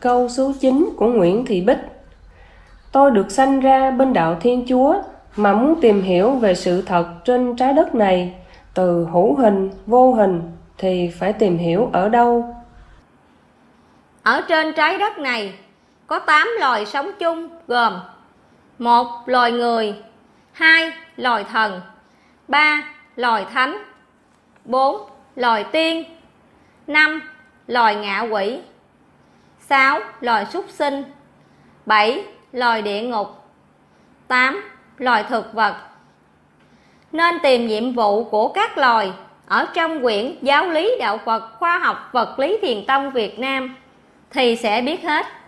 Câu số 9 của Nguyễn Thị Bích. Tôi được sanh ra bên đạo Thiên Chúa mà muốn tìm hiểu về sự thật trên trái đất này, từ hữu hình, vô hình, thì phải tìm hiểu ở đâu? Ở trên trái đất này có 8 loài sống chung gồm: 1. Loài người, 2. Loài thần, 3. Loài thánh, 4. Loài tiên, 5. Loài ngạ quỷ, 6. Loài súc sinh, 7. Loài địa ngục, 8. Loài thực vật. Nên tìm nhiệm vụ của các loài ở trong quyển Giáo lý Đạo Phật Khoa học Vật lý Thiền tông Việt Nam thì sẽ biết hết.